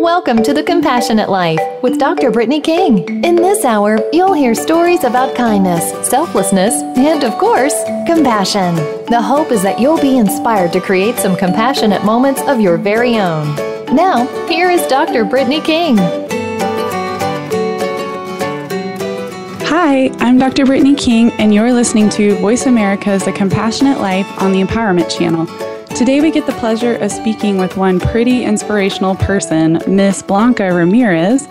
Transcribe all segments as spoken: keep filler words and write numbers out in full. Welcome to The Compassionate Life with Doctor Brittany King. In this hour, you'll hear stories about kindness, selflessness, and of course, compassion. The hope is that you'll be inspired to create some compassionate moments of your very own. Now, here is Doctor Brittany King. Hi, I'm Doctor Brittany King, and you're listening to Voice America's The Compassionate Life on the Empowerment Channel. Today we get the pleasure of speaking with one pretty inspirational person, Miss Blanca Ramirez.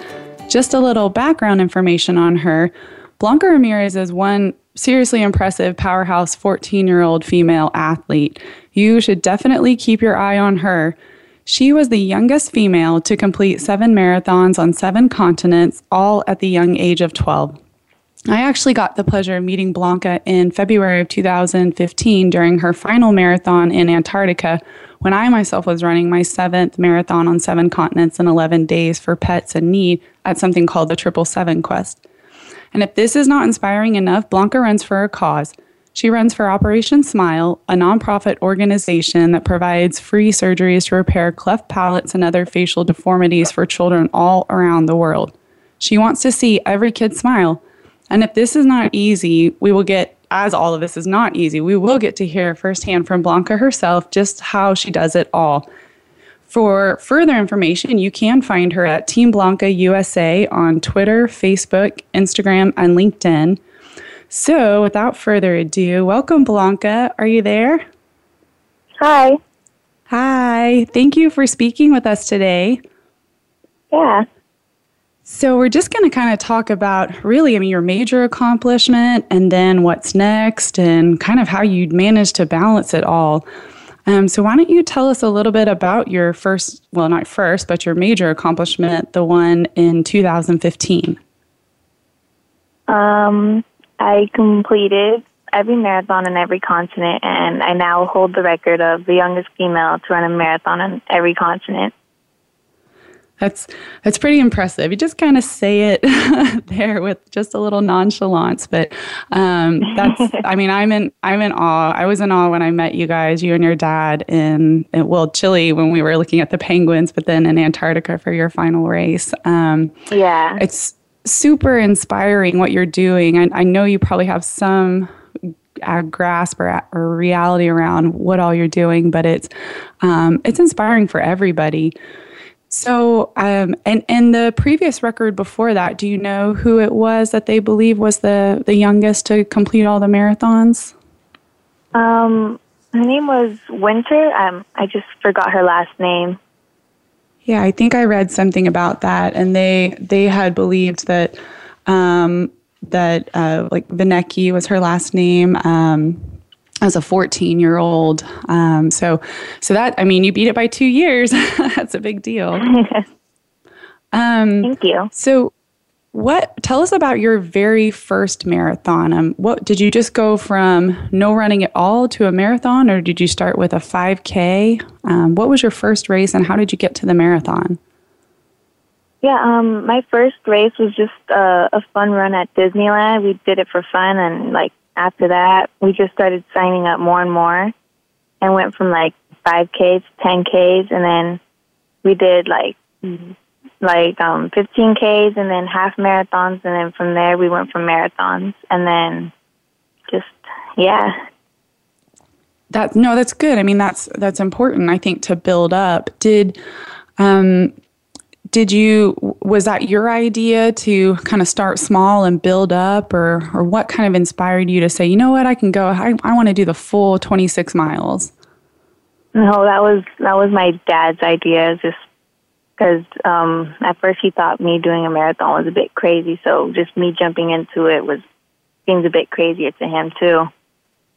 Just a little background information on her. Blanca Ramirez is one seriously impressive powerhouse fourteen-year-old female athlete. You should definitely keep your eye on her. She was the youngest female to complete seven marathons on seven continents, all at the young age of twelve. I actually got the pleasure of meeting Blanca in February of two thousand fifteen during her final marathon in Antarctica, when I myself was running my seventh marathon on seven continents in eleven days for pets in need at something called the Triple seven Quest. And if this is not inspiring enough, Blanca runs for a cause. She runs for Operation Smile, a nonprofit organization that provides free surgeries to repair cleft palates and other facial deformities for children all around the world. She wants to see every kid smile. And if this is not easy, we will get, as all of this is not easy, we will get to hear firsthand from Blanca herself just how she does it all. For further information, you can find her at Team Blanca U S A on Twitter, Facebook, Instagram, and LinkedIn. So without further ado, welcome Blanca. Are you there? Hi. Hi. Thank you for speaking with us today. Yeah. So we're just going to kind of talk about really, I mean, your major accomplishment and then what's next and kind of how you'd manage to balance it all. Um, so why don't you tell us a little bit about your first, well, not first, but your major accomplishment, the one in two thousand fifteen. Um, I completed every marathon on every continent, and I now hold the record of the youngest female to run a marathon on every continent. That's that's pretty impressive. You just kind of say it there with just a little nonchalance, but um, that's. I mean, I'm in I'm in awe. I was in awe when I met you guys, you and your dad, in, in well Chile when we were looking at the penguins, but then in Antarctica for your final race. Um, yeah, it's super inspiring what you're doing. I, I know you probably have some a grasp or, or reality around what all you're doing, but it's um, it's inspiring for everybody. So, um, and, and the previous record before that, do you know who it was that they believe was the, the youngest to complete all the marathons? Um, her name was Winter. Um, I just forgot her last name. Yeah, I think I read something about that, and they they had believed that um, that uh, like Vinecki was her last name. Um, as a fourteen-year-old. Um, so so that, I mean, you beat it by two years. That's a big deal. um, Thank you. So what, tell us about your very first marathon. Um, what did you just go from no running at all to a marathon, or did you start with a five K? Um, what was your first race, and how did you get to the marathon? Yeah, um, my first race was just a, a fun run at Disneyland. We did it for fun, and like, after that, we just started signing up more and more and went from, like, five Ks to ten Ks, and then we did, like, mm-hmm. like um, fifteen Ks and then half marathons, and then from there we went from marathons, and then just, yeah. That, no, that's good. I mean, that's that's important, I think, to build up. Did... um. Did you, was that your idea to kind of start small and build up, or or what kind of inspired you to say, you know what, I can go, I, I want to do the full twenty-six miles? No, that was, that was my dad's idea, just because um, at first he thought me doing a marathon was a bit crazy, so just me jumping into it was seems a bit crazier to him too.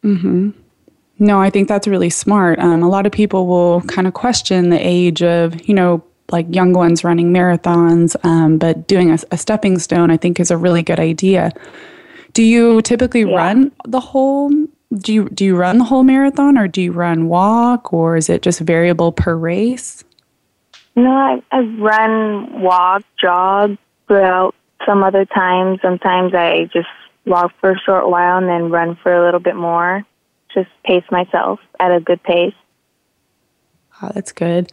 Mm-hmm. No, I think that's really smart. Um, a lot of people will kind of question the age of, you know, like young ones running marathons, um, but doing a, a stepping stone, I think, is a really good idea. Do you typically yeah. run the whole? Do you do you run the whole marathon, or do you run walk, or is it just variable per race? No, I, I've run, walk, jog throughout. Some other times, sometimes I just walk for a short while and then run for a little bit more. Just pace myself at a good pace. Oh, that's good.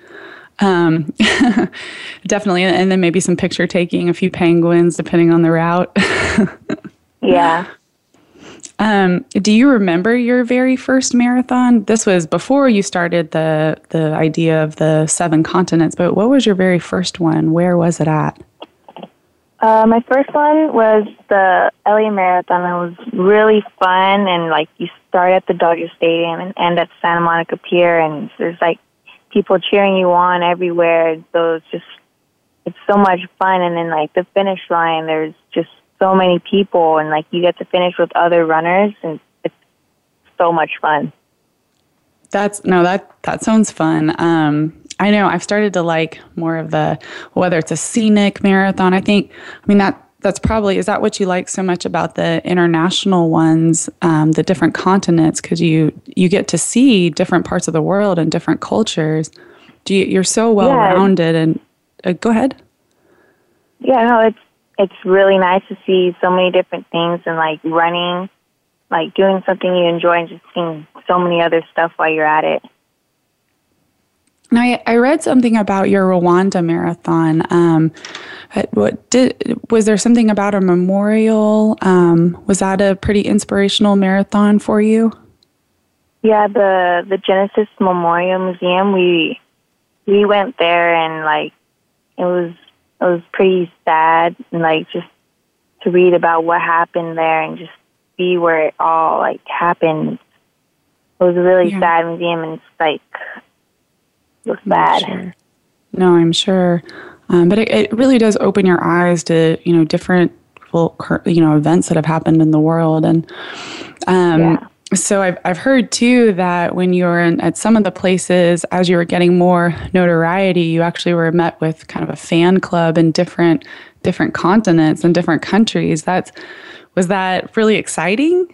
Um, definitely. And then maybe some picture taking, a few penguins, depending on the route. Yeah. Um, do you remember your very first marathon? This was before you started the, the idea of the seven continents, but what was your very first one? Where was it at? Uh, my first one was the L A Marathon. It was really fun, and like you start at the Dodger Stadium and end at Santa Monica Pier, and there's like people cheering you on everywhere. So it's just, it's so much fun. And then like the finish line, there's just so many people, and like you get to finish with other runners, and it's so much fun. That's no, that that sounds fun. Um, I know I've started to like more of the, whether it's a scenic marathon. I think, I mean, that that's probably, is that what you like so much about the international ones, um, the different continents? Because you, you get to see different parts of the world and different cultures. Do you, you're so well-rounded. Yeah. And uh, go ahead. Yeah, no, it's, it's really nice to see so many different things, and like running, like doing something you enjoy, and just seeing so many other stuff while you're at it. Now, I, I read something about your Rwanda marathon. Um, what did, was there something about a memorial? Um, was that a pretty inspirational marathon for you? Yeah, the the Genesis Memorial Museum. We we went there, and like it was it was pretty sad, and like just to read about what happened there and just see where it all like happened. It was a really yeah. sad museum, and it's like. Looks bad. I'm sure. No, I'm sure. Um, but it, it really does open your eyes to, you know, different, well, you know, events that have happened in the world. And um, yeah. so I've, I've heard, too, that when you were in, at some of the places, as you were getting more notoriety, you actually were met with kind of a fan club in different different continents and different countries. That's, was that really exciting?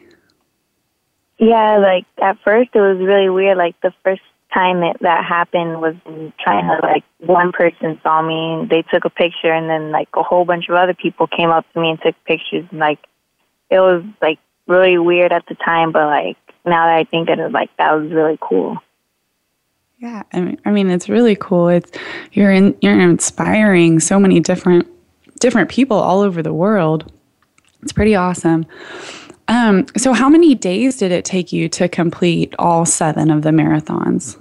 Yeah, like at first it was really weird. Like the first time it, that happened was in China. Like one person saw me and they took a picture, and then like a whole bunch of other people came up to me and took pictures, and like it was like really weird at the time, but like now that I think of it, like that was really cool. Yeah, I mean, I mean it's really cool. It's you're in, you're inspiring so many different different people all over the world. It's pretty awesome. Um, so how many days did it take you to complete all seven of the marathons?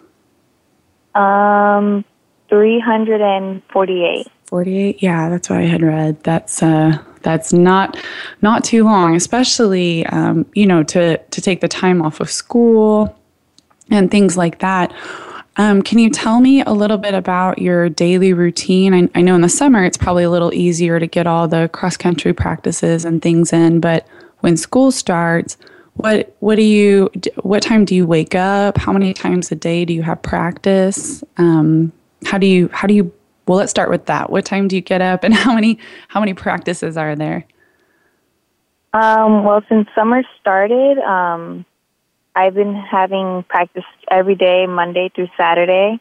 Um, three hundred forty-eight. forty-eight? Yeah, that's what I had read. That's, uh, that's not, not too long, especially, um, you know, to, to take the time off of school and things like that. Um, can you tell me a little bit about your daily routine? I, I know in the summer, it's probably a little easier to get all the cross-country practices and things in, but when school starts, what what do you what time do you wake up? How many times a day do you have practice? Um, how do you how do you well? Let's start with that. What time do you get up, and how many how many practices are there? Um, well, since summer started, um, I've been having practice every day, Monday through Saturday.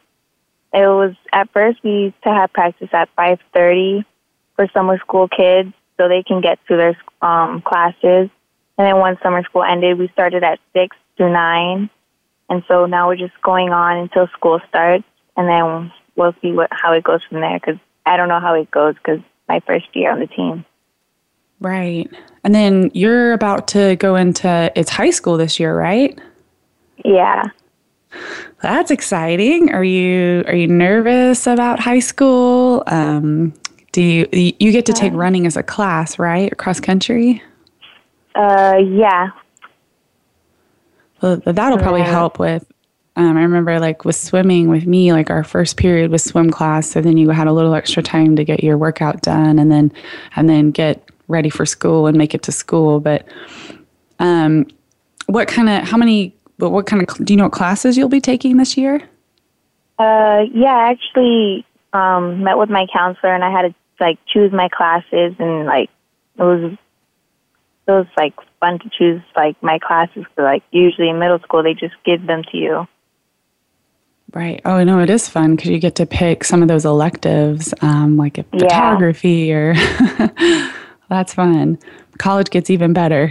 It was at first we used to have practice at five thirty for summer school kids, so they can get to their um, classes. And then once summer school ended, we started at six to nine. And so now we're just going on until school starts, and then we'll see what how it goes from there, because I don't know how it goes because my first year on the team. Right. And then you're about to go into, it's high school this year, right? Yeah. That's exciting. Are you, are you nervous about high school? Um Do you, you get to take running as a class, right? Cross country? Uh, yeah. Well, that'll probably help with, um, I remember like with swimming with me, like our first period was swim class. So then you had a little extra time to get your workout done and then, and then get ready for school and make it to school. But Um, what kind of, how many, what, what kind of, do you know what classes you'll be taking this year? Uh, yeah, I actually um, met with my counselor and I had to like choose my classes, and like it was, it was like fun to choose like my classes, because like usually in middle school they just give them to you. Right. Oh, no, it is fun because you get to pick some of those electives, um, like yeah. photography or that's fun. College gets even better.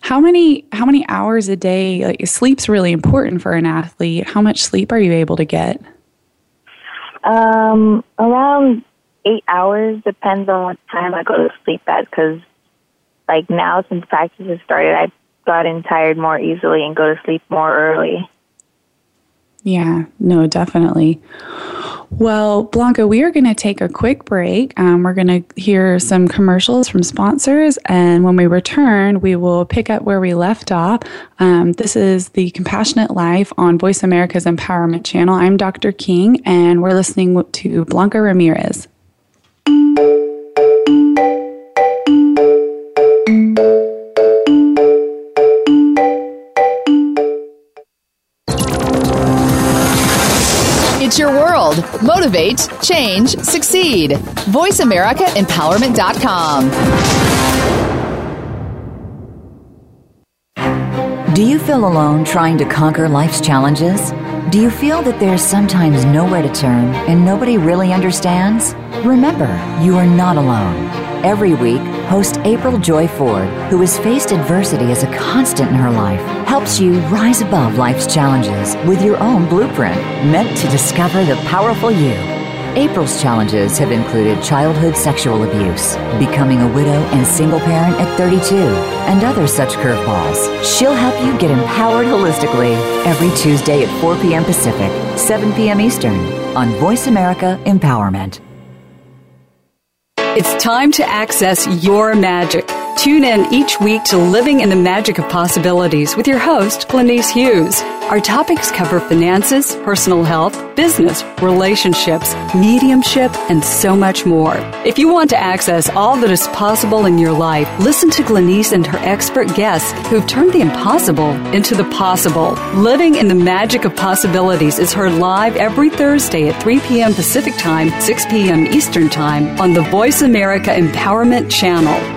How many how many hours a day, like sleep's really important for an athlete. How much sleep are you able to get? Um, around eight hours, depends on what time I go to sleep at, because like now since practice has started, I got in tired more easily and go to sleep more early. Yeah, no, definitely. Well, Blanca, we are going to take a quick break. Um, we're going to hear some commercials from sponsors, and when we return, we will pick up where we left off. Um, this is The Compassionate Life on Voice America's Empowerment Channel. I'm Doctor King, and we're listening to Blanca Ramirez. It's your world. Motivate, change, succeed. voice america empowerment dot com. Do you feel alone trying to conquer life's challenges? Do you feel that there's sometimes nowhere to turn and nobody really understands? Remember, you are not alone. Every week, host April Joy Ford, who has faced adversity as a constant in her life, helps you rise above life's challenges with your own blueprint meant to discover the powerful you. April's challenges have included childhood sexual abuse, becoming a widow and single parent at thirty-two, and other such curveballs. She'll help you get empowered holistically every Tuesday at four p.m. Pacific, seven p.m. Eastern on Voice America Empowerment. It's time to access your magic. Tune in each week to Living in the Magic of Possibilities with your host, Glenice Hughes. Our topics cover finances, personal health, business, relationships, mediumship, and so much more. If you want to access all that is possible in your life, listen to Glenice and her expert guests who've turned the impossible into the possible. Living in the Magic of Possibilities is heard live every Thursday at three p.m. Pacific Time, six p.m. Eastern Time on the Voice America Empowerment Channel.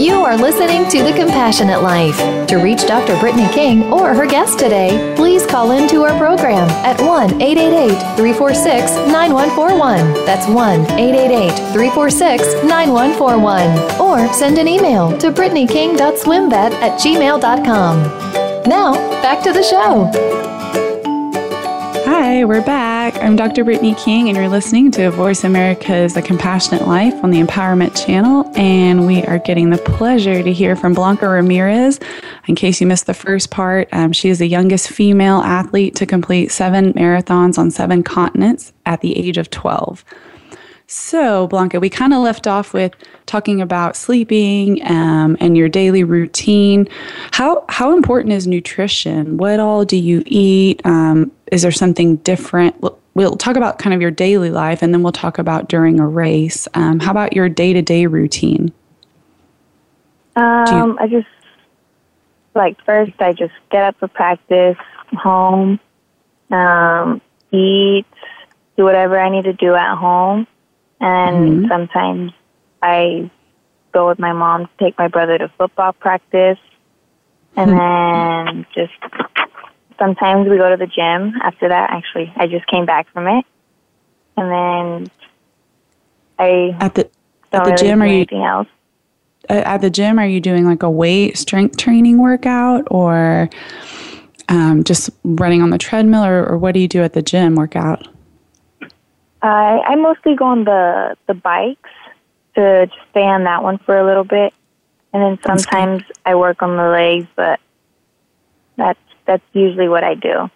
You are listening to The Compassionate Life. To reach Doctor Brittany King or her guest today, please call into our program at one eight eight eight, three four six, nine one four one. That's one eight eight eight, three four six, nine one four one. Or send an email to brittany king dot swimbat at gmail dot com. Now, back to the show. Hi, we're back. I'm Doctor Brittany King, and you're listening to Voice America's The Compassionate Life on the Empowerment Channel, and we are getting the pleasure to hear from Blanca Ramirez. In case you missed the first part, um, she is the youngest female athlete to complete seven marathons on seven continents at the age of twelve. So, Blanca, we kind of left off with talking about sleeping um, and your daily routine. How how important is nutrition? What all do you eat? Um, is there something different? We'll, we'll talk about kind of your daily life, and then we'll talk about during a race. Um, how about your day-to-day routine? Um, you- I just, like, first I just get up for practice, home, um, eat, do whatever I need to do at home. And mm-hmm. sometimes I go with my mom to take my brother to football practice. And mm-hmm. then just sometimes we go to the gym after that. Actually, I just came back from it. And then I at the, don't at the really gym, do are anything you, else. At the gym, are you doing like a weight strength training workout or um, just running on the treadmill? Or, or what do you do at the gym workout? I, I mostly go on the, the bikes to just stay on that one for a little bit. And then sometimes I work on the legs, but that's that's usually what I do.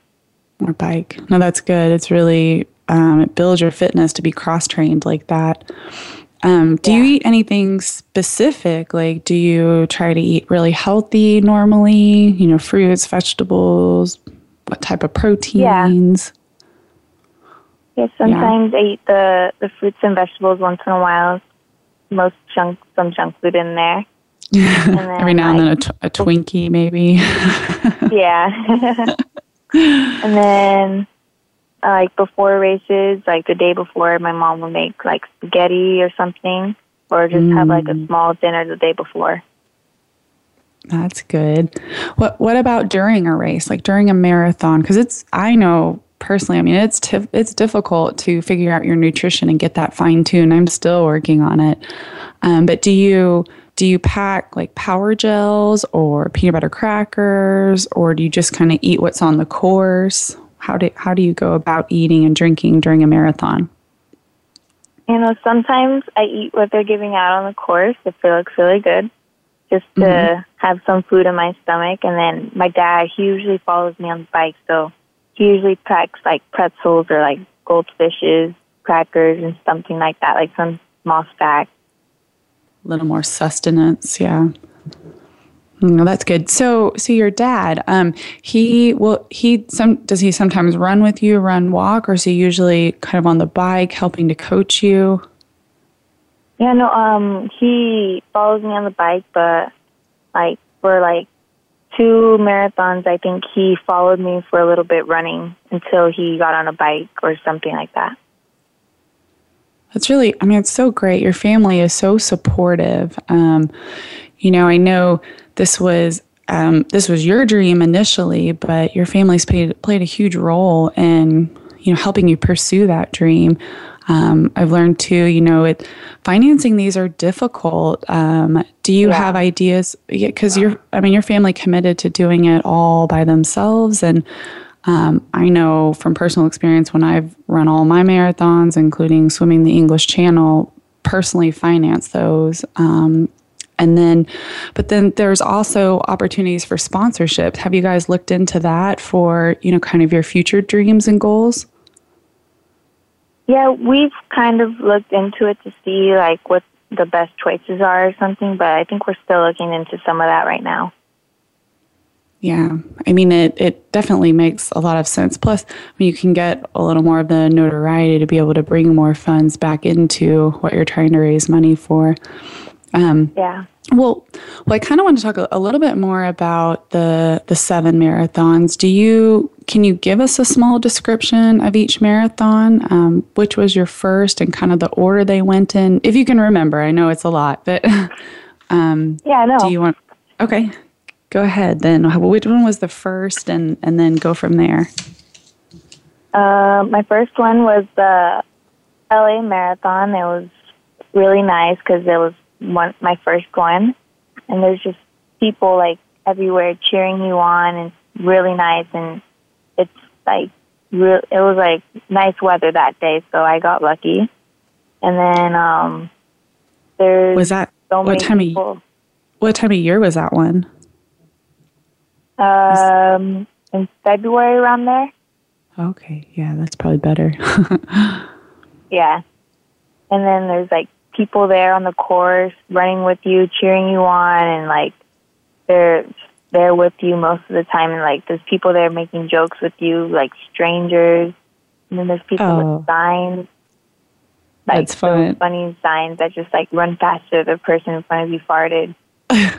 Or bike. No, that's good. It's really, um, it builds your fitness to be cross-trained like that. Um, do yeah. you eat anything specific? Like, do you try to eat really healthy normally? You know, fruits, vegetables, what type of proteins? Yeah, yeah sometimes yeah. I eat the, the fruits and vegetables once in a while. Most junk, some junk food in there. And then Every now I, and then a, t- a Twinkie maybe. yeah. And then... Like before races, like the day before, my mom will make like spaghetti or something, or just mm. have like a small dinner the day before. That's good. What What about during a race, like during a marathon? Because it's, I know personally, I mean, it's tif- it's difficult to figure out your nutrition and get that fine tuned. I'm still working on it. Um, but do you do you pack like power gels or peanut butter crackers, or do you just kind of eat what's on the course? How do how do you go about eating and drinking during a marathon? You know, sometimes I eat what they're giving out on the course if it looks really good, just to mm-hmm. have some food in my stomach. And then my dad, he usually follows me on the bike, so he usually packs like pretzels or like goldfishes, crackers, and something like that, like some small snack. A little more sustenance, yeah. No, that's good. So, so your dad, um, he will, he, some, does he sometimes run with you, run, walk, or is he usually kind of on the bike helping to coach you? Yeah, no, um, he follows me on the bike, but like for like two marathons, I think he followed me for a little bit running until he got on a bike or something like that. That's really, I mean, it's so great. Your family is so supportive. Um, you know, I know this was um, this was your dream initially, but your family's played played a huge role in, you know, helping you pursue that dream. Um, I've learned too, you know, it financing these are difficult. Um, do you yeah. have ideas? Because yeah, you're, I mean, your family committed to doing it all by themselves, and um, I know from personal experience when I've run all my marathons, including swimming the English Channel, personally finance those. Um, And then, but then there's also opportunities for sponsorships. Have you guys looked into that for, you know, kind of your future dreams and goals? Yeah, we've kind of looked into it to see like what the best choices are or something, but I think we're still looking into some of that right now. Yeah, I mean, it, it definitely makes a lot of sense. Plus, I mean, you can get a little more of the notoriety to be able to bring more funds back into what you're trying to raise money for. Um, yeah. Well, well, I kind of want to talk a, a little bit more about the the seven marathons. Do you can you give us a small description of each marathon? Um, which was your first, and kind of the order they went in, if you can remember? I know it's a lot, but um, yeah, I know. Do you want? Okay, go ahead then. Which one was the first, and and then go from there. Uh, my first one was the L A Marathon. It was really nice because it was. One, my first one, and there's just people like everywhere cheering you on, and it's really nice, and it's like real, it was like nice weather that day, so I got lucky. And then um, there's was that so many what time people. Of, what time of year was that one? Um, in February around there. Okay, yeah, that's probably better. Yeah, and then there's like. People there on the course running with you, cheering you on, and like they're there with you most of the time, and like there's people there making jokes with you, like strangers, and then there's people oh, with signs, like that's fun. Funny signs that just like run faster, the person in front of you farted. I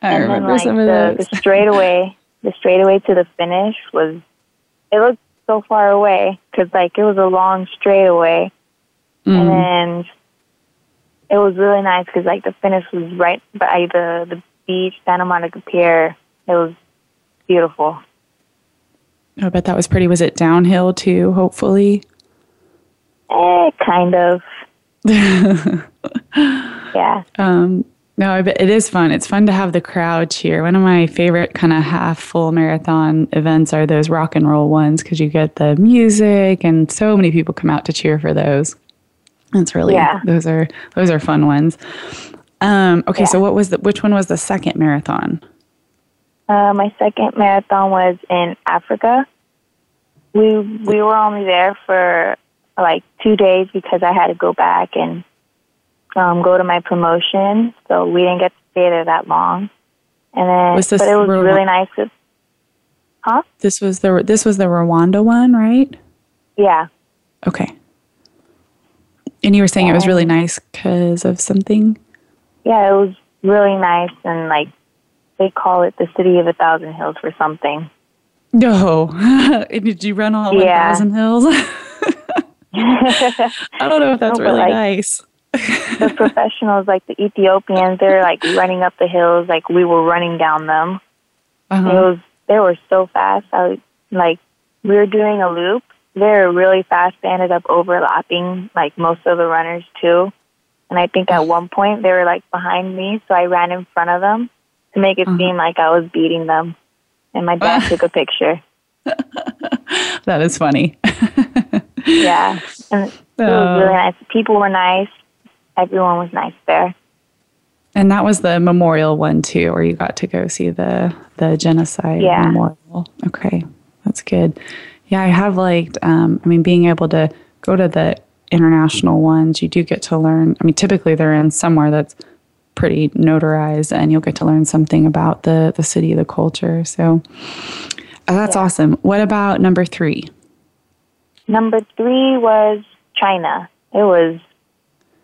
and remember then, like, some of the, those. the straightaway, the straightaway to the finish was, it looked so far away because like it was a long straightaway. Mm. And it was really nice because, like, the finish was right by the, the beach, Santa Monica Pier. It was beautiful. I bet that was pretty. Was it downhill, too, hopefully? Eh, kind of. Yeah. Um, no, I bet it is fun. It's fun to have the crowd cheer. One of my favorite kind of half-full marathon events are those rock and roll ones because you get the music, and so many people come out to cheer for those. That's really yeah. those are those are fun ones. Um, okay, yeah. so what was the which one was the second marathon? Uh, my second marathon was in Africa. We we were only there for like two days because I had to go back and um, go to my promotion. So we didn't get to stay there that long. And then, was this but it was Rwanda- really nice. To, huh? This was the this was the Rwanda one, right? Yeah. Okay. And you were saying yeah. it was really nice because of something? Yeah, it was really nice, and like they call it the City of a Thousand Hills for something. No, oh. Did you run all yeah. a thousand hills? I don't know if that's no, really like, nice. The professionals, like the Ethiopians, they're like running up the hills, like we were running down them. Uh-huh. It was they were so fast. I was, like we were doing a loop. They're really fast. They ended up overlapping, like, most of the runners, too. And I think at one point they were, like, behind me, so I ran in front of them to make it uh-huh. seem like I was beating them. And my dad took a picture. That is funny. Yeah. And it was really nice. People were nice. Everyone was nice there. And that was the memorial one, too, where you got to go see the, the genocide yeah. memorial. Okay. That's good. Yeah, I have liked, um, I mean, being able to go to the international ones, you do get to learn. I mean, typically they're in somewhere that's pretty notarized, and you'll get to learn something about the, the city, the culture. So uh, that's yeah. awesome. What about number three? Number three was China. It was,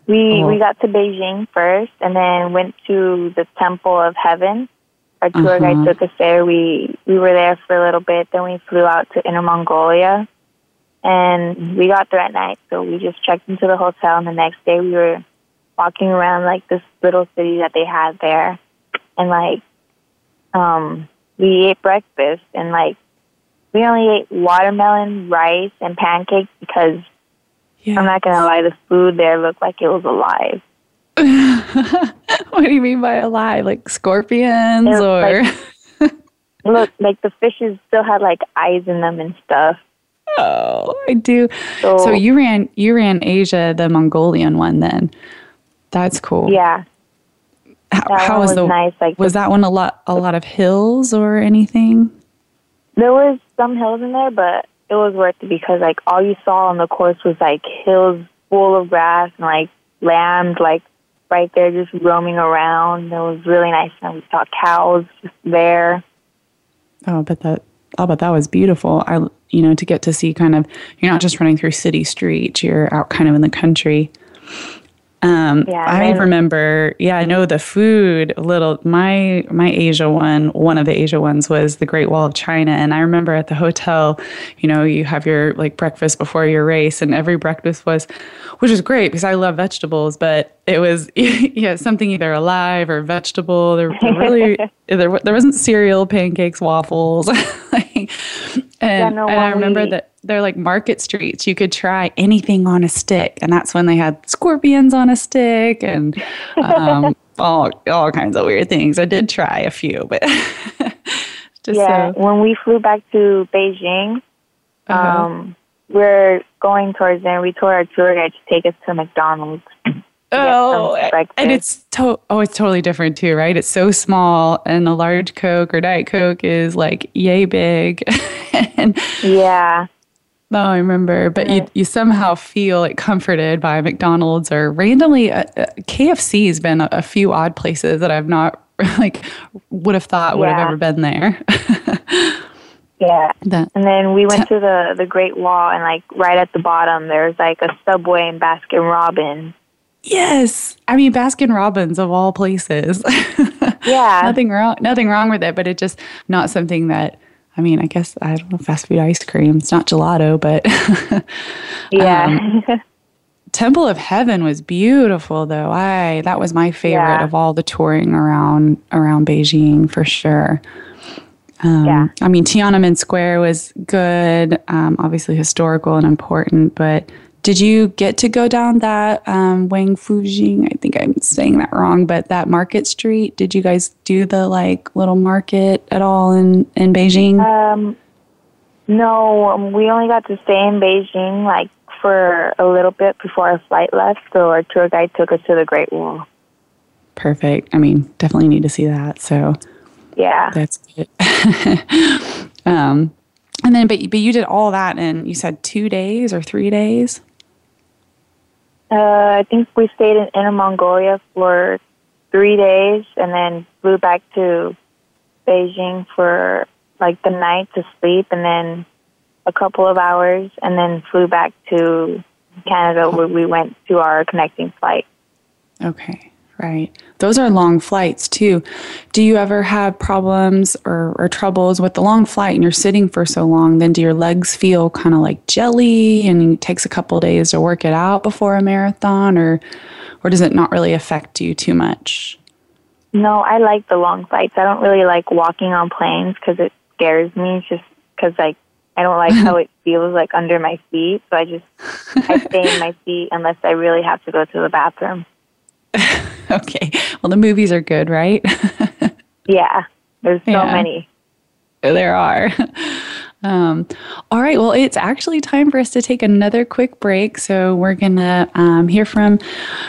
we, oh. we got to Beijing first and then went to the Temple of Heaven. Our tour guide uh-huh. took us there. We we were there for a little bit. Then we flew out to Inner Mongolia. And we got there at night. So we just checked into the hotel. And the next day we were walking around, like, this little city that they had there. And, like, um, we ate breakfast. And, like, we only ate watermelon, rice, and pancakes because, yes. I'm not going to lie, the food there looked like it was alive. What do you mean by alive? Like scorpions or? Like, look, like the fishes still had like eyes in them and stuff. Oh, I do. So, so you ran, you ran Asia, the Mongolian one then. That's cool. Yeah. How, that how was, was the, nice. Like, was that one a lot, a lot of hills or anything? There was some hills in there, but it was worth it because like all you saw on the course was like hills full of grass and like lambs, like, right there just roaming around. It was really nice, and we saw cows just there. Oh, but that oh, but that was beautiful. I, you know, to get to see kind of, you're not just running through city streets, you're out kind of in the country. Um, yeah, I and, remember, yeah, I know the food a little, my, my Asia one, one of the Asia ones was the Great Wall of China. And I remember at the hotel, you know, you have your like breakfast before your race, and every breakfast was, which is great because I love vegetables, but it was, yeah, something either alive or vegetable. There really, there, there wasn't cereal, pancakes, waffles. like, And, and I remember that they're like market streets. You could try anything on a stick. And that's when they had scorpions on a stick and um, all all kinds of weird things. I did try a few, but just yeah. So. When we flew back to Beijing, um, uh-huh. we're going towards there. We told our tour guide to take us to McDonald's. Oh, and it's to- oh, it's totally different too, right? It's so small, and a large Coke or Diet Coke is like yay big. and, yeah. Oh, I remember. But you you somehow feel like comforted by McDonald's or randomly uh, uh, K F C has been a, a few odd places that I've not like would have thought would yeah. have ever been there. Yeah. That. And then we went to the the Great Wall, and like right at the bottom, there's like a Subway and Baskin Robbins. Yes. I mean, Baskin Robbins of all places. Yeah. Nothing wrong nothing wrong with it, but it's just not something that, I mean, I guess, I don't know, fast food ice cream. It's not gelato, but. Yeah. um, Temple of Heaven was beautiful, though. I That was my favorite yeah. of all the touring around around Beijing, for sure. Um, yeah. I mean, Tiananmen Square was good, um, obviously historical and important, but did you get to go down that um, Wang Fujing? I think I'm saying that wrong, but that market street. Did you guys do the like little market at all in, in Beijing? Um, no, we only got to stay in Beijing like for a little bit before our flight left. So our tour guide took us to the Great Wall. Perfect. I mean, definitely need to see that. So yeah, that's good. um, and then, but but you did all that in, you said two days or three days. Uh, I think we stayed in Inner Mongolia for three days and then flew back to Beijing for like the night to sleep and then a couple of hours and then flew back to Canada where we went to our connecting flight. Okay, right. Those are long flights too. Do you ever have problems or, or troubles with the long flight and you're sitting for so long, then do your legs feel kind of like jelly and it takes a couple of days to work it out before a marathon, or or does it not really affect you too much? No, I like the long flights. I don't really like walking on planes because it scares me just because like I don't like how it feels like under my feet. So I just I stay in my seat unless I really have to go to the bathroom. Okay. Well, the movies are good, right? Yeah. There's so yeah. many. There are. Um, all right. Well, it's actually time for us to take another quick break. So we're going to um, hear from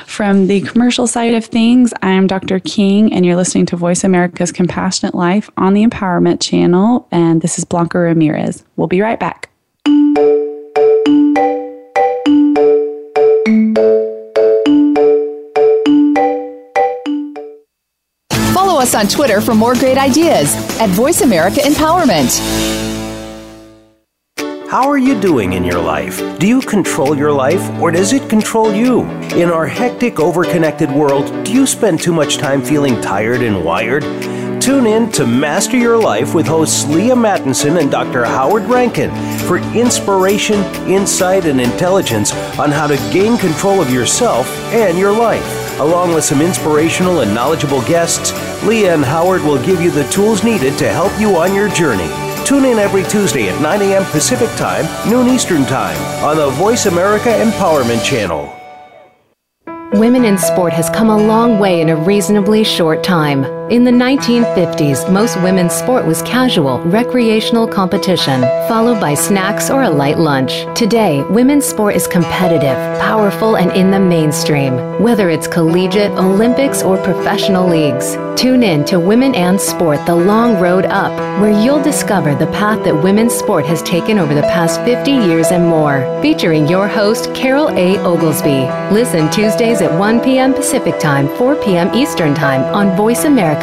from the commercial side of things. I'm Doctor King, and you're listening to Voice America's Compassionate Life on the Empowerment Channel. And this is Blanca Ramirez. We'll be right back. Follow us on Twitter for more great ideas at Voice America Empowerment. How are you doing in your life? Do you control your life, or does it control you? In our hectic, overconnected world, do you spend too much time feeling tired and wired? Tune in to Master Your Life with hosts Leah Mattinson and Doctor Howard Rankin for inspiration, insight, and intelligence on how to gain control of yourself and your life. Along with some inspirational and knowledgeable guests, Leah and Howard will give you the tools needed to help you on your journey. Tune in every Tuesday at nine a.m. Pacific Time, noon Eastern Time, on the Voice America Empowerment Channel. Women in sport has come a long way in a reasonably short time. In the nineteen fifties, most women's sport was casual, recreational competition, followed by snacks or a light lunch. Today, women's sport is competitive, powerful, and in the mainstream, whether it's collegiate, Olympics, or professional leagues. Tune in to Women and Sport, The Long Road Up, where you'll discover the path that women's sport has taken over the past fifty years and more. Featuring your host, Carol A. Oglesby. Listen Tuesdays at one p.m. Pacific Time, four p.m. Eastern Time on Voice America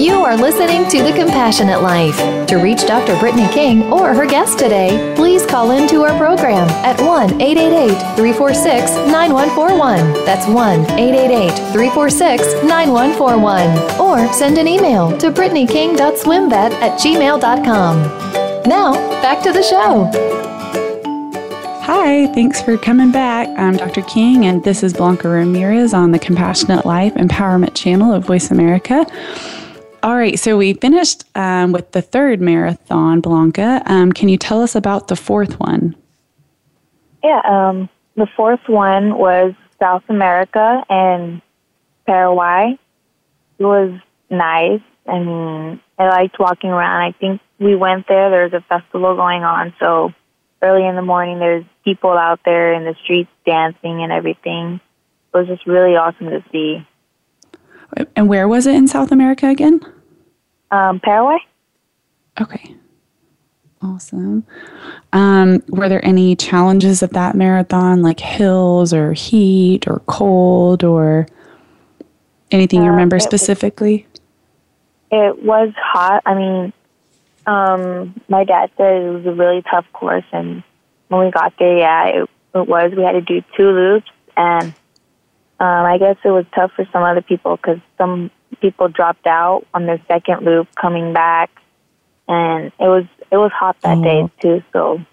You are listening to The Compassionate Life. To reach Doctor Brittany King or her guest today, please call into our program at one eight eight eight, three four six, nine one four one. That's one eight eight eight, three four six, nine one four one. Or send an email to brittanyking.swimvet at gmail dot com. Now, back to the show. Hi, thanks for coming back. I'm Doctor King, and this is Blanca Ramirez on the Compassionate Life Empowerment Channel of Voice America. All right, so we finished um, with the third marathon, Blanca. Um, can you tell us about the fourth one? Yeah, um, the fourth one was South America and Paraguay. It was nice. I mean, I liked walking around. I think we went there. There was a festival going on, so early in the morning, there's people out there in the streets dancing and everything. It was just really awesome to see. And where was it in South America again? Um, Paraguay. Okay. Awesome. Um, were there any challenges of that marathon, like hills or heat or cold or anything you remember uh, it specifically? Was, it was hot. I mean, um, my dad said it was a really tough course. And when we got there, yeah, it, it was. We had to do two loops and... Um, I guess it was tough for some other people because some people dropped out on their second loop coming back, and it was it was hot that oh. day too. So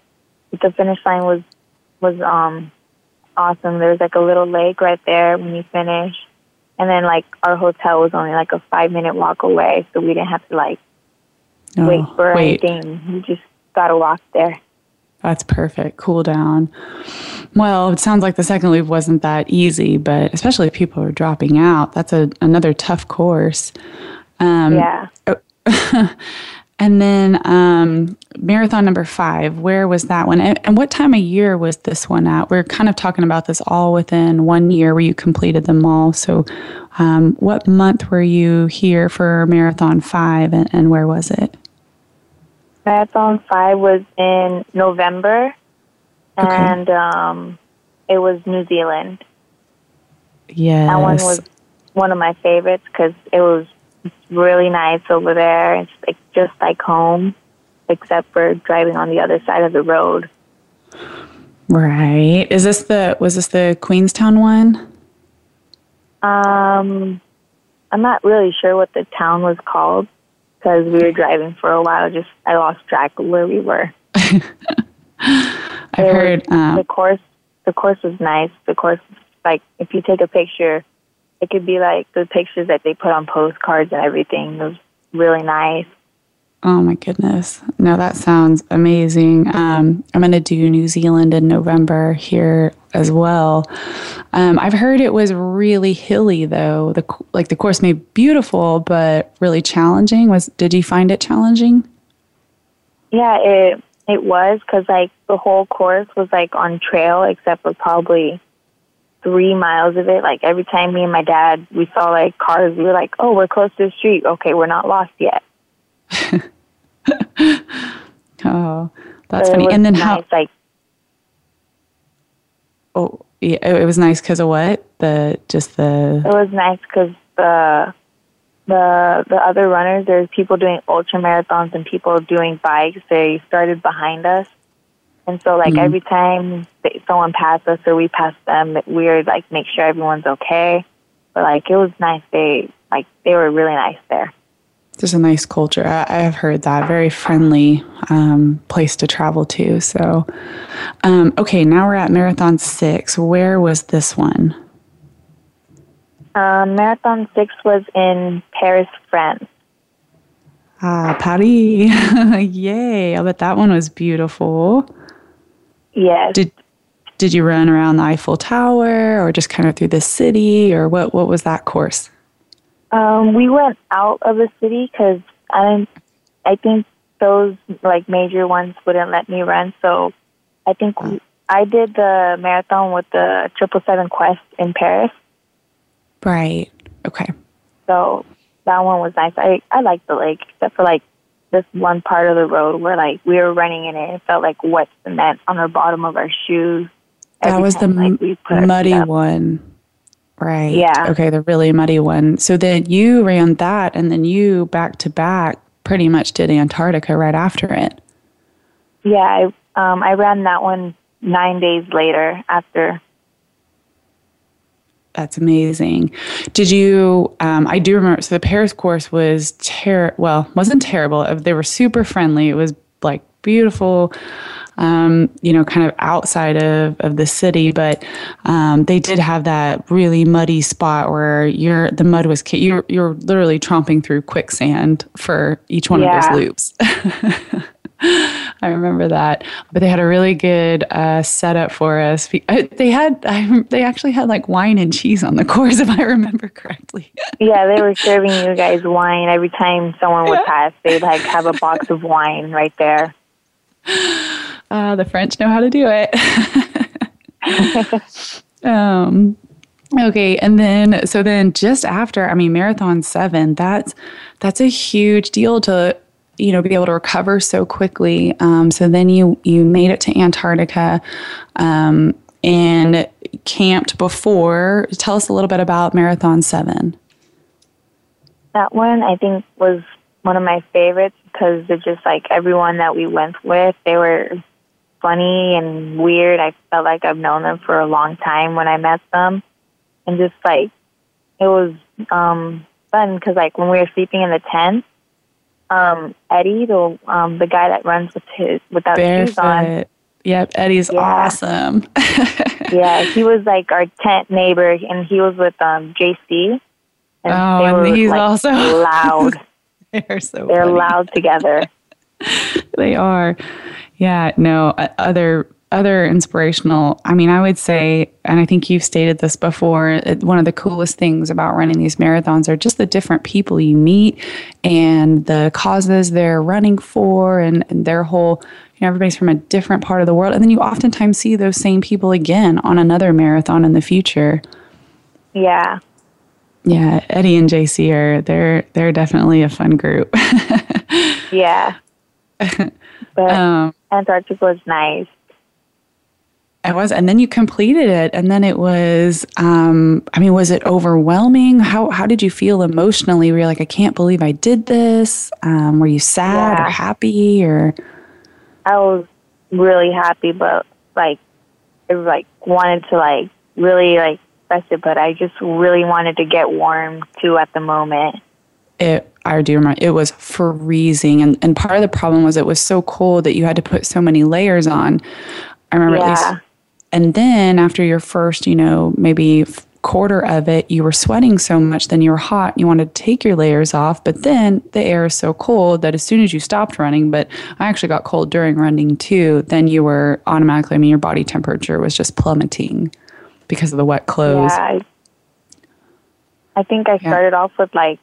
the finish line was was um awesome. There was like a little lake right there when you finish, and then like our hotel was only like a five minute walk away, so we didn't have to like oh, wait for wait. anything. We just gotta walk there. That's perfect. Cool down. Well, it sounds like the second loop wasn't that easy, but especially if people are dropping out, that's a, another tough course. Um, yeah. Oh, and then um, marathon number five, where was that one? And, and what time of year was this one at? We're kind of talking about this all within one year where you completed them all. So Um, what month were you here for Marathon five, and, and where was it? Marathon five was in November, and okay. um, it was New Zealand. Yes. That one was one of my favorites because it was really nice over there. It's like, just like home, except for driving on the other side of the road. Right. Is this the, was this the Queenstown one? Um, I'm not really sure what the town was called because we were driving for a while. Just, I lost track of where we were. I've it heard was, um, the course, the course was nice. The course, like if you take a picture, it could be like the pictures that they put on postcards and everything. It was really nice. Oh, my goodness. No, that sounds amazing. Um, I'm going to do New Zealand in November here as well. Um, I've heard it was really hilly, though. The Like, the course made beautiful, but really challenging. Was Did you find it challenging? Yeah, it it was, because, like, the whole course was, like, on trail, except for probably three miles of it. Like, every time me and my dad, we saw, like, cars, we were like, oh, we're close to the street. Okay, we're not lost yet. Oh, that's so funny. And then nice, how? Like, oh, yeah, it was nice because of what? The just the. It was nice because the the the other runners. There's people doing ultra marathons and people doing bikes. They started behind us, and so like mm-hmm. every time someone passed us or we passed them, we were like make sure everyone's okay. But like it was nice. They like they were really nice there. There's a nice culture. I, I've heard that. Very friendly um, place to travel to. So, um, okay, now we're at Marathon six. Where was this one? Um, Marathon six was in Paris, France. Ah, Paris. Yay. I bet that one was beautiful. Yes. Did Did you run around the Eiffel Tower or just kind of through the city, or what, what was that course? Um, we went out of the city because I, I think those like major ones wouldn't let me run. So I think we, I did the marathon with the Triple seven Quest in Paris. Right. Okay. So that one was nice. I I liked the lake, except for like this one part of the road where like we were running in it. It felt like wet cement on the bottom of our shoes. That Every was time, the like, we put muddy one. Right. Yeah. Okay, the really muddy one. So then you ran that, and then you back-to-back pretty much did Antarctica right after it. Yeah, I, um, I ran that one nine days later after. That's amazing. Did you, um, I do remember, so the Paris course was terrible, well, wasn't terrible. They were super friendly. It was like beautiful, um, you know, kind of outside of, of the city, but um, they did have that really muddy spot where you're, the mud was, you're, you're literally tromping through quicksand for each one yeah. of those loops. I remember that, but they had a really good uh, setup for us. They had, I, they actually had like wine and cheese on the course, if I remember correctly. Yeah, they were serving you guys wine every time someone would yeah. pass. They'd like have a box of wine right there. Uh, the French know how to do it. um, okay, and then so then just after, I mean, Marathon seven. That's that's a huge deal to you know be able to recover so quickly. Um, so then you you made it to Antarctica um, and camped before. Tell us a little bit about Marathon seven. That one I think was one of my favorites because it's just like everyone that we went with, they were funny and weird. I felt like I've known them for a long time when I met them. And just like, it was um, fun because like when we were sleeping in the tent, um, Eddie, the um, the guy that runs with his without Barefoot. Shoes on. Yep, Eddie's yeah. awesome. Yeah, he was like our tent neighbor and he was with um, J C. And oh, they were, and he's like, also loud. They're so They're funny. Loud together. They are. Yeah, no, other other inspirational. I mean, I would say, and I think you've stated this before, one of the coolest things about running these marathons are just the different people you meet and the causes they're running for and, and their whole, you know, everybody's from a different part of the world. And then you oftentimes see those same people again on another marathon in the future. Yeah. Yeah, Eddie and J C are they're they're definitely a fun group. Yeah, but um, Antarctica was nice. It was, and then you completed it, and then it was. Um, I mean, was it overwhelming? How how did you feel emotionally? Were you like, I can't believe I did this? Um, were you sad yeah. or happy? Or I was really happy, but like, I like wanted to like really like. But I just really wanted to get warm too at the moment. It, I do remember it was freezing, and, and part of the problem was it was so cold that you had to put so many layers on. I remember yeah. at least, and then after your first, you know, maybe quarter of it, you were sweating so much, then you were hot, and you wanted to take your layers off, but then the air is so cold that as soon as you stopped running, but I actually got cold during running too, then you were automatically, I mean, your body temperature was just plummeting. Because of the wet clothes. Yeah, I, I think I yeah. started off with like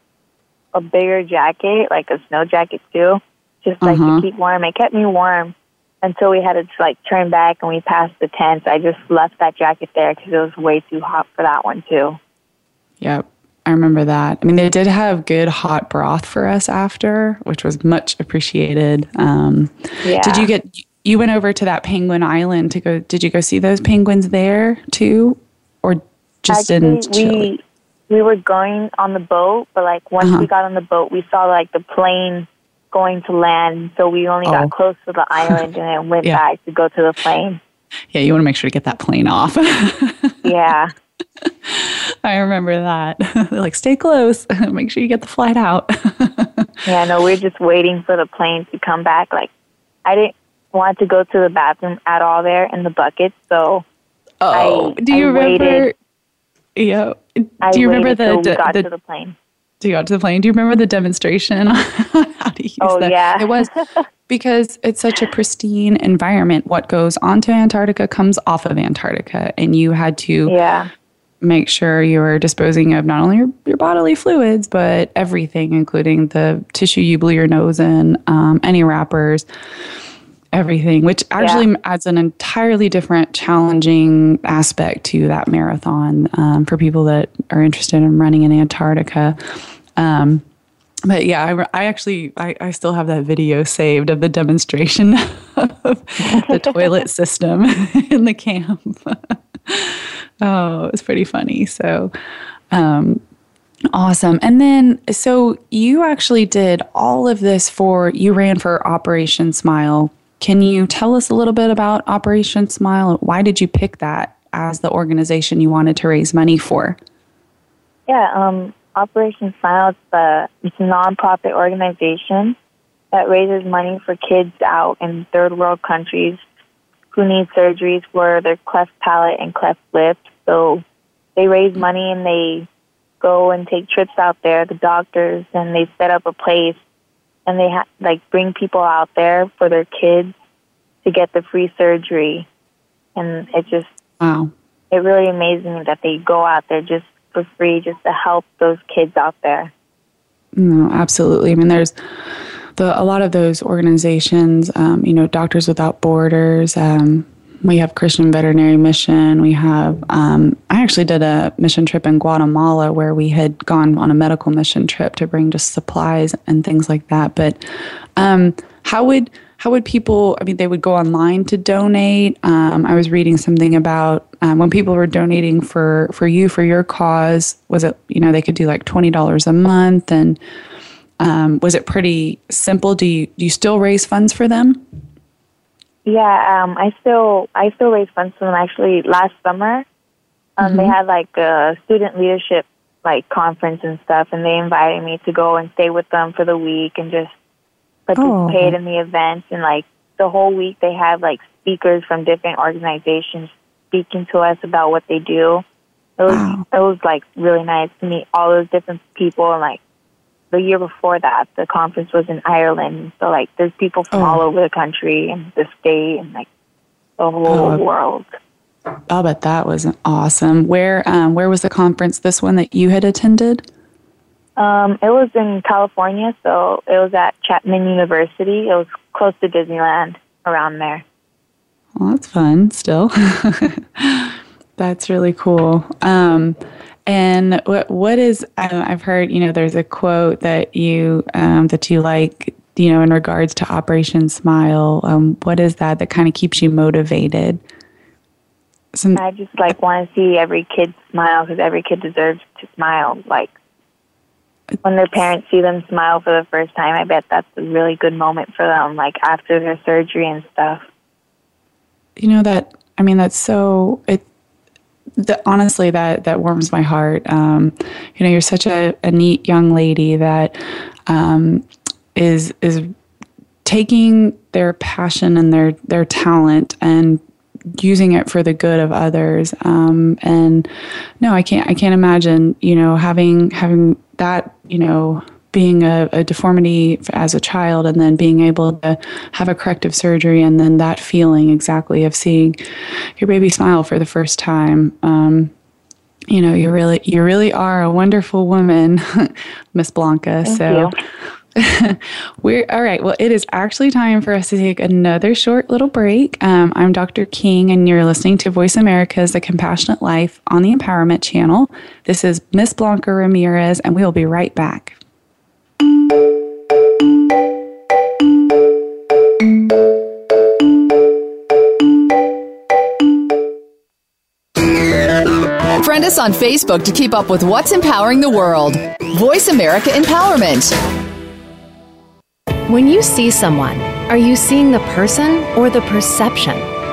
a bigger jacket, like a snow jacket too, just like uh-huh. to keep warm. It kept me warm until we had to like turn back and we passed the tents. I just left that jacket there because it was way too hot for that one too. Yep, I remember that. I mean, they did have good hot broth for us after, which was much appreciated. Um, yeah. Did you get... You went over to that penguin island to go, did you go see those penguins there too? Or just Actually, in Chile? We, we were going on the boat, but like once uh-huh. we got on the boat, we saw like the plane going to land. So we only oh. got close to the island and then went yeah. back to go to the plane. Yeah, you want to make sure to get that plane off. Yeah. I remember that. They're like, stay close. Make sure you get the flight out. Yeah, no, we're just waiting for the plane to come back. Like, I didn't. wanted to go to the bathroom at all there in the bucket, so oh I, do you I remember waited. yeah do you remember the, de- got the, to the plane do you got to the plane do you remember the demonstration on how to use oh, that yeah. It was because it's such a pristine environment. What goes onto Antarctica comes off of Antarctica, and you had to yeah make sure you were disposing of not only your, your bodily fluids, but everything, including the tissue you blew your nose in, um, any wrappers, everything, which actually yeah. adds an entirely different challenging aspect to that marathon um, for people that are interested in running in Antarctica. Um, but yeah, I, I actually, I, I still have that video saved of the demonstration of the toilet system in the camp. Oh, it was pretty funny. So, um, awesome. And then, so you actually did all of this for, you ran for Operation Smile. Can you tell us a little bit about Operation Smile? Why did you pick that as the organization you wanted to raise money for? Yeah, um, Operation Smile is a, it's a nonprofit organization that raises money for kids out in third world countries who need surgeries for their cleft palate and cleft lip. So they raise money and they go and take trips out there, the doctors, and they set up a place. And they ha- like bring people out there for their kids to get the free surgery, and it just wow, it really amazes me that they go out there just for free, just to help those kids out there. No, absolutely. I mean, there's the a lot of those organizations. Um, you know, Doctors Without Borders. Um, we have Christian Veterinary Mission. We have. Um, I actually did a mission trip in Guatemala where we had gone on a medical mission trip to bring just supplies and things like that. But um, how would how would people? I mean, they would go online to donate. Um, I was reading something about um, when people were donating for for you for your cause. Was it you know they could do like twenty dollars a month, and um, was it pretty simple? Do you do you still raise funds for them? Yeah, um, I still I still raise funds for them. Actually, last summer, um, mm-hmm. they had like a student leadership like conference and stuff, and they invited me to go and stay with them for the week and just participate oh. in the events. And like the whole week, they had like speakers from different organizations speaking to us about what they do. It was wow. it was like really nice to meet all those different people. And like the year before that, the conference was in Ireland. So, like, there's people from oh. all over the country and the state and, like, the whole oh, world. I'll bet that was awesome. Where um, where was the conference, this one that you had attended? Um, it was in California, so it was at Chapman University. It was close to Disneyland, around there. Well, that's fun still. That's really cool. Um, And what what is, um, I've heard, you know, there's a quote that you, um, that you like, you know, in regards to Operation Smile. Um, what is that that kind of keeps you motivated? Some- I just, like, want to see every kid smile because every kid deserves to smile. Like, when their parents see them smile for the first time, I bet that's a really good moment for them, like, after their surgery and stuff. You know, that, I mean, that's so, it. The, honestly, that, that warms my heart. Um, you know, you're such a, a neat young lady that um, is is taking their passion and their, their talent and using it for the good of others. Um, and no, I can't I can't imagine, you know, having having that, you know, being a, a deformity as a child and then being able to have a corrective surgery and then that feeling exactly of seeing your baby smile for the first time. Um, you know, you really you really are a wonderful woman, Miss Blanca. Thank so you. We're all right. Well, it is actually time for us to take another short little break. Um, I'm Doctor King, and you're listening to Voice America's The Compassionate Life on the Empowerment Channel. This is Miss Blanca Ramirez, and we will be right back. Friend us on Facebook to keep up with what's empowering the world. Voice America Empowerment. When you see someone, are you seeing the person or the perception?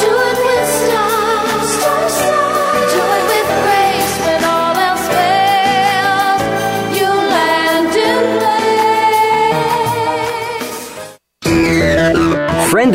do it with style, star style. Do it with grace when all else fails. Friend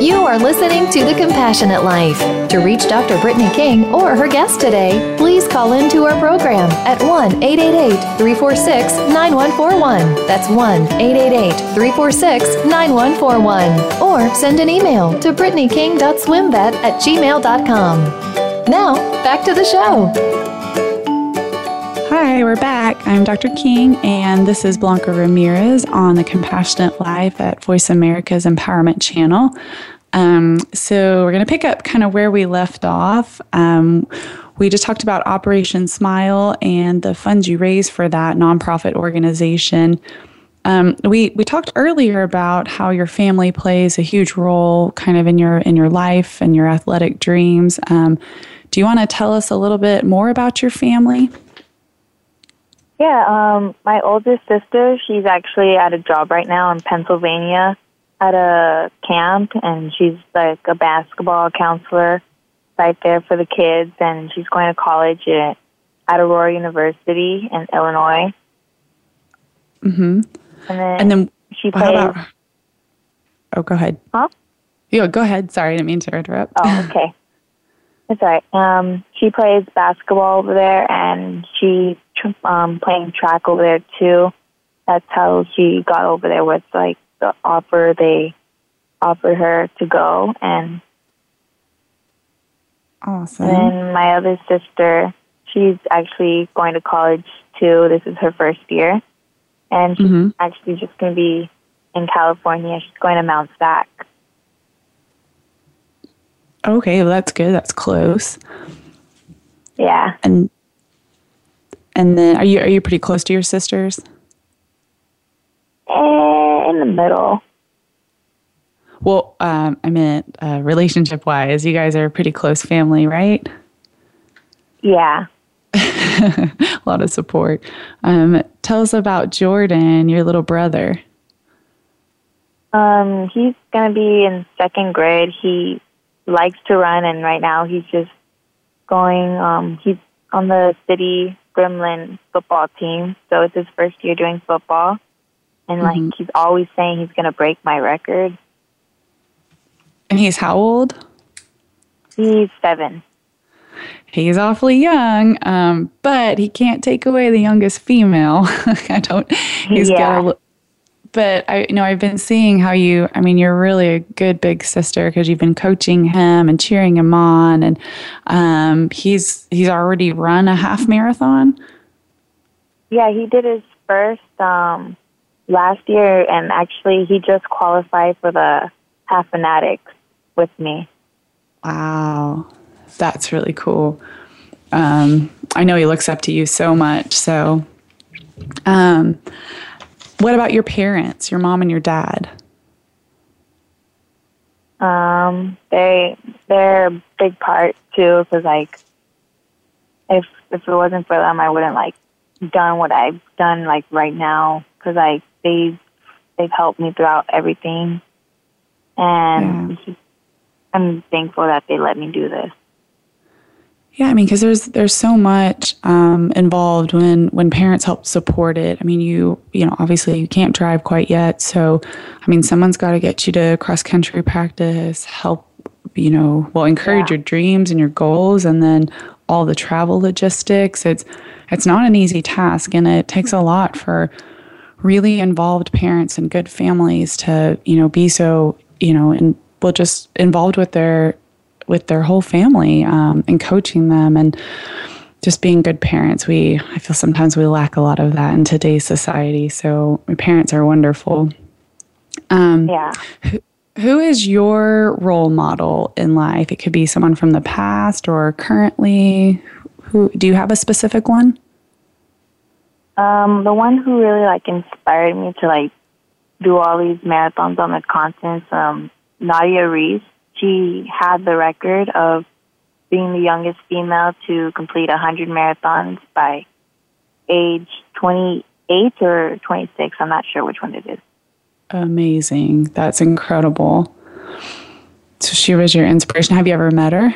You are listening to The Compassionate Life. To reach Doctor Brittany King or her guest today, please call into our program at one eight eight eight, three four six, nine one four one. That's one eight eight eight, three four six, nine one four one. Or send an email to brittany king dot swimvet at gmail dot com. Now, back to the show. Hi, we're back. I'm Doctor King, and this is Blanca Ramirez on The Compassionate Life at Voice America's Empowerment Channel. Um, so we're going to pick up kind of where we left off. Um, we just talked about Operation Smile and the funds you raise for that nonprofit organization. Um, we we talked earlier about how your family plays a huge role kind of in your in your life and your athletic dreams. Um, do you want to tell us a little bit more about your family? Yeah, um, my oldest sister, she's actually at a job right now in Pennsylvania at a camp, and she's like a basketball counselor right there for the kids, and she's going to college at, at Aurora University in Illinois. Mm-hmm. And then, and then she plays. About, oh, go ahead. Huh? Yeah, go ahead. Sorry, I didn't mean to interrupt. Oh, okay. That's all right. Um, she plays basketball over there, and she um playing track over there too. That's how she got over there with like the offer they offered her to go. And awesome. And then my other sister, she's actually going to college too. This is her first year. And she's mm-hmm. actually just going to be in California. She's going to Mount Sac. Okay, well, that's good. That's close. Yeah. And and then are you are you pretty close to your sisters? Uh, in the middle. Well, um, I meant uh, relationship-wise, you guys are a pretty close family, right? Yeah. A lot of support. Um, tell us about Jordan, your little brother. Um, he's going to be in second grade. He likes to run, and right now he's just going, um, he's on the city Gremlin football team, so it's his first year doing football. And, like, mm-hmm. he's always saying he's going to break my record. And he's how old? He's seven. He's awfully young, um, but he can't take away the youngest female. I don't. He's yeah. got a. But I, you know, I've been seeing how you. I mean, you're really a good big sister because you've been coaching him and cheering him on, and um, he's he's already run a half marathon. Yeah, he did his first um, last year, and actually, he just qualified for the Half Fanatics with me. Wow. That's really cool. Um, I know he looks up to you so much. So um, what about your parents, your mom and your dad? Um, they, they're a big part, too, because, like, if if it wasn't for them, I wouldn't, like, done what I've done, like, right now, because, like, they've, they've helped me throughout everything. And yeah. I'm thankful that they let me do this. Yeah, I mean, because there's there's so much um, involved when, when parents help support it. I mean, you you know, obviously you can't drive quite yet, so I mean, someone's got to get you to cross country practice, help, you know, well, encourage yeah. your dreams and your goals, and then all the travel logistics. It's it's not an easy task, and it takes a lot for really involved parents and good families to you know be so you know and well just involved with their. with their whole family um, and coaching them and just being good parents. We, I feel sometimes we lack a lot of that in today's society. So my parents are wonderful. Um, yeah. Who, who is your role model in life? It could be someone from the past or currently. Who do you have a specific one? Um, the one who really like inspired me to like do all these marathons on the continent, um, Nadia Reese. She had the record of being the youngest female to complete one hundred marathons by age twenty-eight or twenty-six. I'm not sure which one it is. Amazing. That's incredible. So she was your inspiration. Have you ever met her?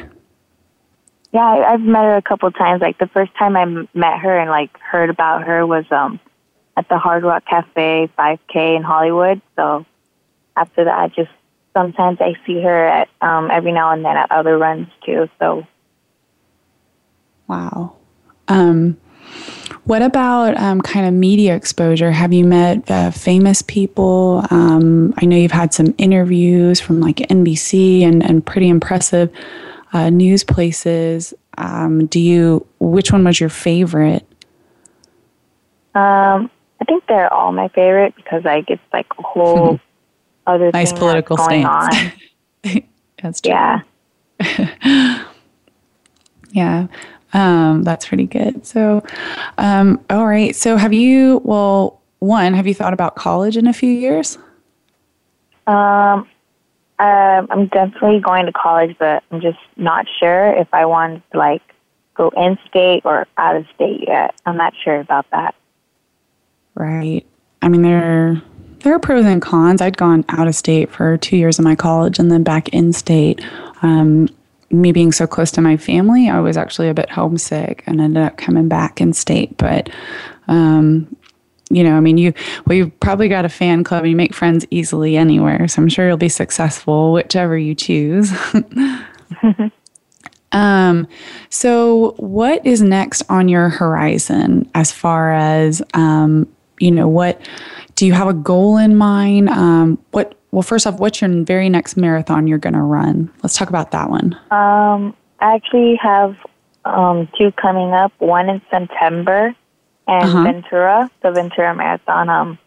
Yeah, I've met her a couple of times. Like the first time I met her and like heard about her was um, at the Hard Rock Cafe five K in Hollywood. So after that, I just Sometimes I see her at um, every now and then at other runs too. So, wow. Um, what about um, kind of media exposure? Have you met uh, famous people? Um, I know you've had some interviews from like N B C and and pretty impressive uh, news places. Um, do you? Which one was your favorite? Um, I think they're all my favorite because like it's like a whole. Other nice political stance. That's true. Yeah. yeah. Um, that's pretty good. So, um, all right. So have you, well, one, have you thought about college in a few years? Um, uh, I'm definitely going to college, but I'm just not sure if I want to like go in state or out of state yet. I'm not sure about that. Right. I mean, there There are pros and cons. I'd gone out of state for two years of my college and then back in state. Um, me being so close to my family, I was actually a bit homesick and ended up coming back in state. But, um, you know, I mean, you well, you've probably got a fan club and you make friends easily anywhere. So I'm sure you'll be successful, whichever you choose. Um, so what is next on your horizon as far as, um, you know, what... Do you have a goal in mind? Um, what? Well, first off, what's your very next marathon you're going to run? Let's talk about that one. Um, I actually have um, two coming up. One in September and uh-huh. Ventura, the Ventura Marathon. Um,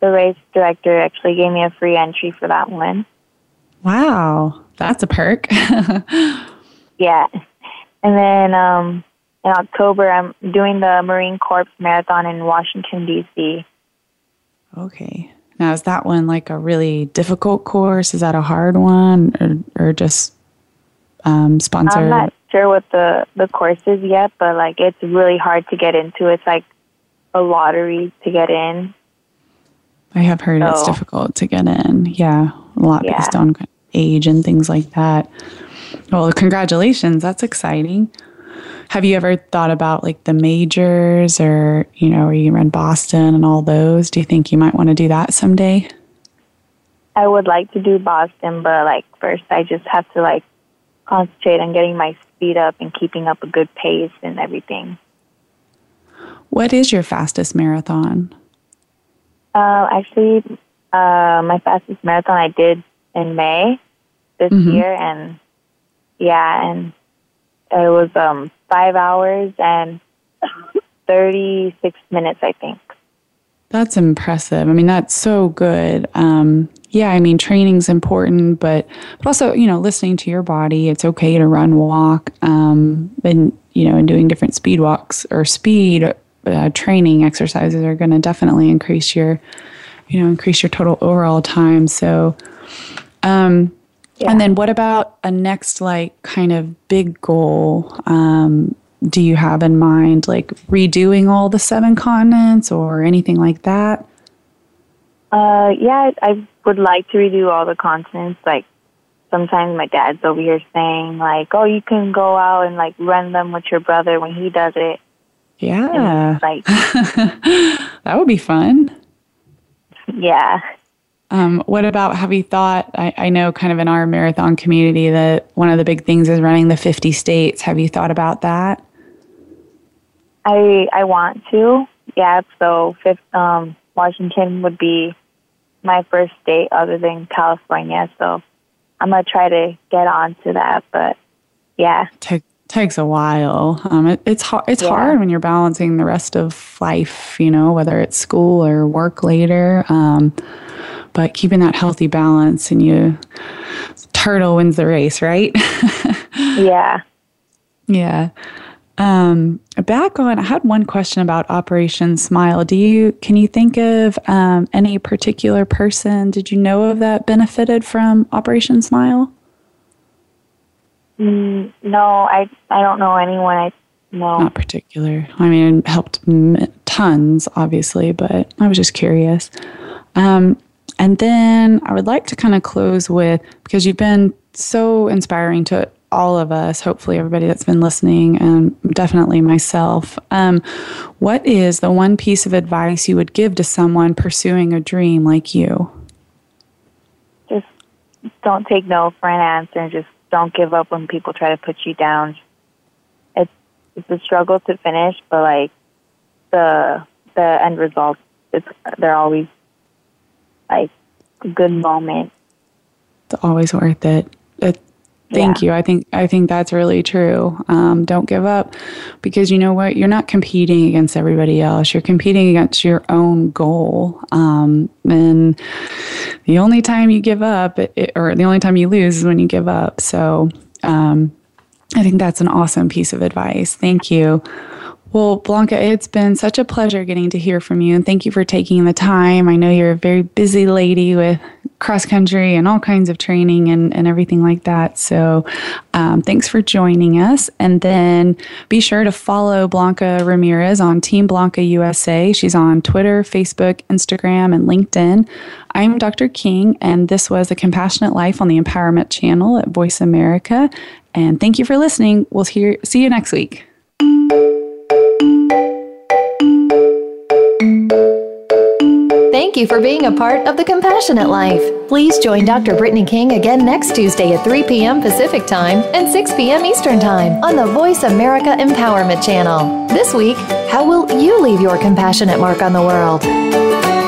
the race director actually gave me a free entry for that one. Wow, that's a perk. yeah, and then um, in October, I'm doing the Marine Corps Marathon in Washington, D C Okay. Now, is that one like a really difficult course? Is that a hard one, or or just um, sponsored? I'm not sure what the, the course is yet, but like it's really hard to get into. It's like a lottery to get in. I have heard so. It's difficult to get in. Yeah, a lot yeah. based on age and things like that. Well, congratulations. That's exciting. Have you ever thought about like the majors, or, you know, or you run Boston and all those? Do you think you might want to do that someday? I would like to do Boston, but like first I just have to like concentrate on getting my speed up and keeping up a good pace and everything. What is your fastest marathon? Uh, actually, uh, my fastest marathon I did in May this mm-hmm. year, and yeah, and it was um, five hours and thirty-six minutes, I think. That's impressive. I mean, that's so good. Um, yeah, I mean, training's important, but, but also, you know, listening to your body. It's okay to run, walk, um, and, you know, and doing different speed walks or speed uh, training exercises are going to definitely increase your, you know, increase your total overall time. So, um Yeah. And then what about a next, like, kind of big goal? Um, do you have in mind, like, redoing all the seven continents or anything like that? Uh, yeah, I would like to redo all the continents. Like, sometimes my dad's over here saying, like, oh, you can go out and, like, run them with your brother when he does it. Yeah. And, like, that would be fun. Yeah. Um, what about, have you thought, I, I know kind of in our marathon community that one of the big things is running the fifty states. Have you thought about that? I I want to, yeah. So um, Washington would be my first state other than California. So I'm going to try to get on to that, but yeah. It takes a while. Um, it, it's hard, it's yeah. hard when you're balancing the rest of life, you know, whether it's school or work later. Um But keeping that healthy balance, and you, turtle wins the race, right? yeah. Yeah. Um, back on, I had one question about Operation Smile. Do you, can you think of um, any particular person, did you know of that benefited from Operation Smile? Mm, no, I, I don't know anyone I know. Not particular. I mean, it helped tons, obviously, but I was just curious. Um, And then I would like to kind of close with, because you've been so inspiring to all of us, hopefully everybody that's been listening, and definitely myself, um, what is the one piece of advice you would give to someone pursuing a dream like you? Just don't take no for an answer, and just don't give up when people try to put you down. It's, it's a struggle to finish, but like the the end result, it's, they're always like a good moment. It's always worth it. it thank yeah. you. I think I think that's really true. Um, don't give up, because you know what? You're not competing against everybody else. You're competing against your own goal. Um, and the only time you give up, it, it, or the only time you lose, is when you give up. So um, I think that's an awesome piece of advice. Thank you. Well, Blanca, it's been such a pleasure getting to hear from you, and thank you for taking the time. I know you're a very busy lady with cross-country and all kinds of training and, and everything like that. So um, thanks for joining us. And then be sure to follow Blanca Ramirez on Team Blanca U S A. She's on Twitter, Facebook, Instagram, and LinkedIn. I'm Doctor King, and this was A Compassionate Life on the Empowerment Channel at Voice America. And thank you for listening. We'll hear, see you next week. Thank you for being a part of The Compassionate Life. Please join Doctor Brittany King again next Tuesday at three p.m. Pacific Time and six p.m. Eastern Time on the Voice America Empowerment Channel. This week, how will you leave your compassionate mark on the world?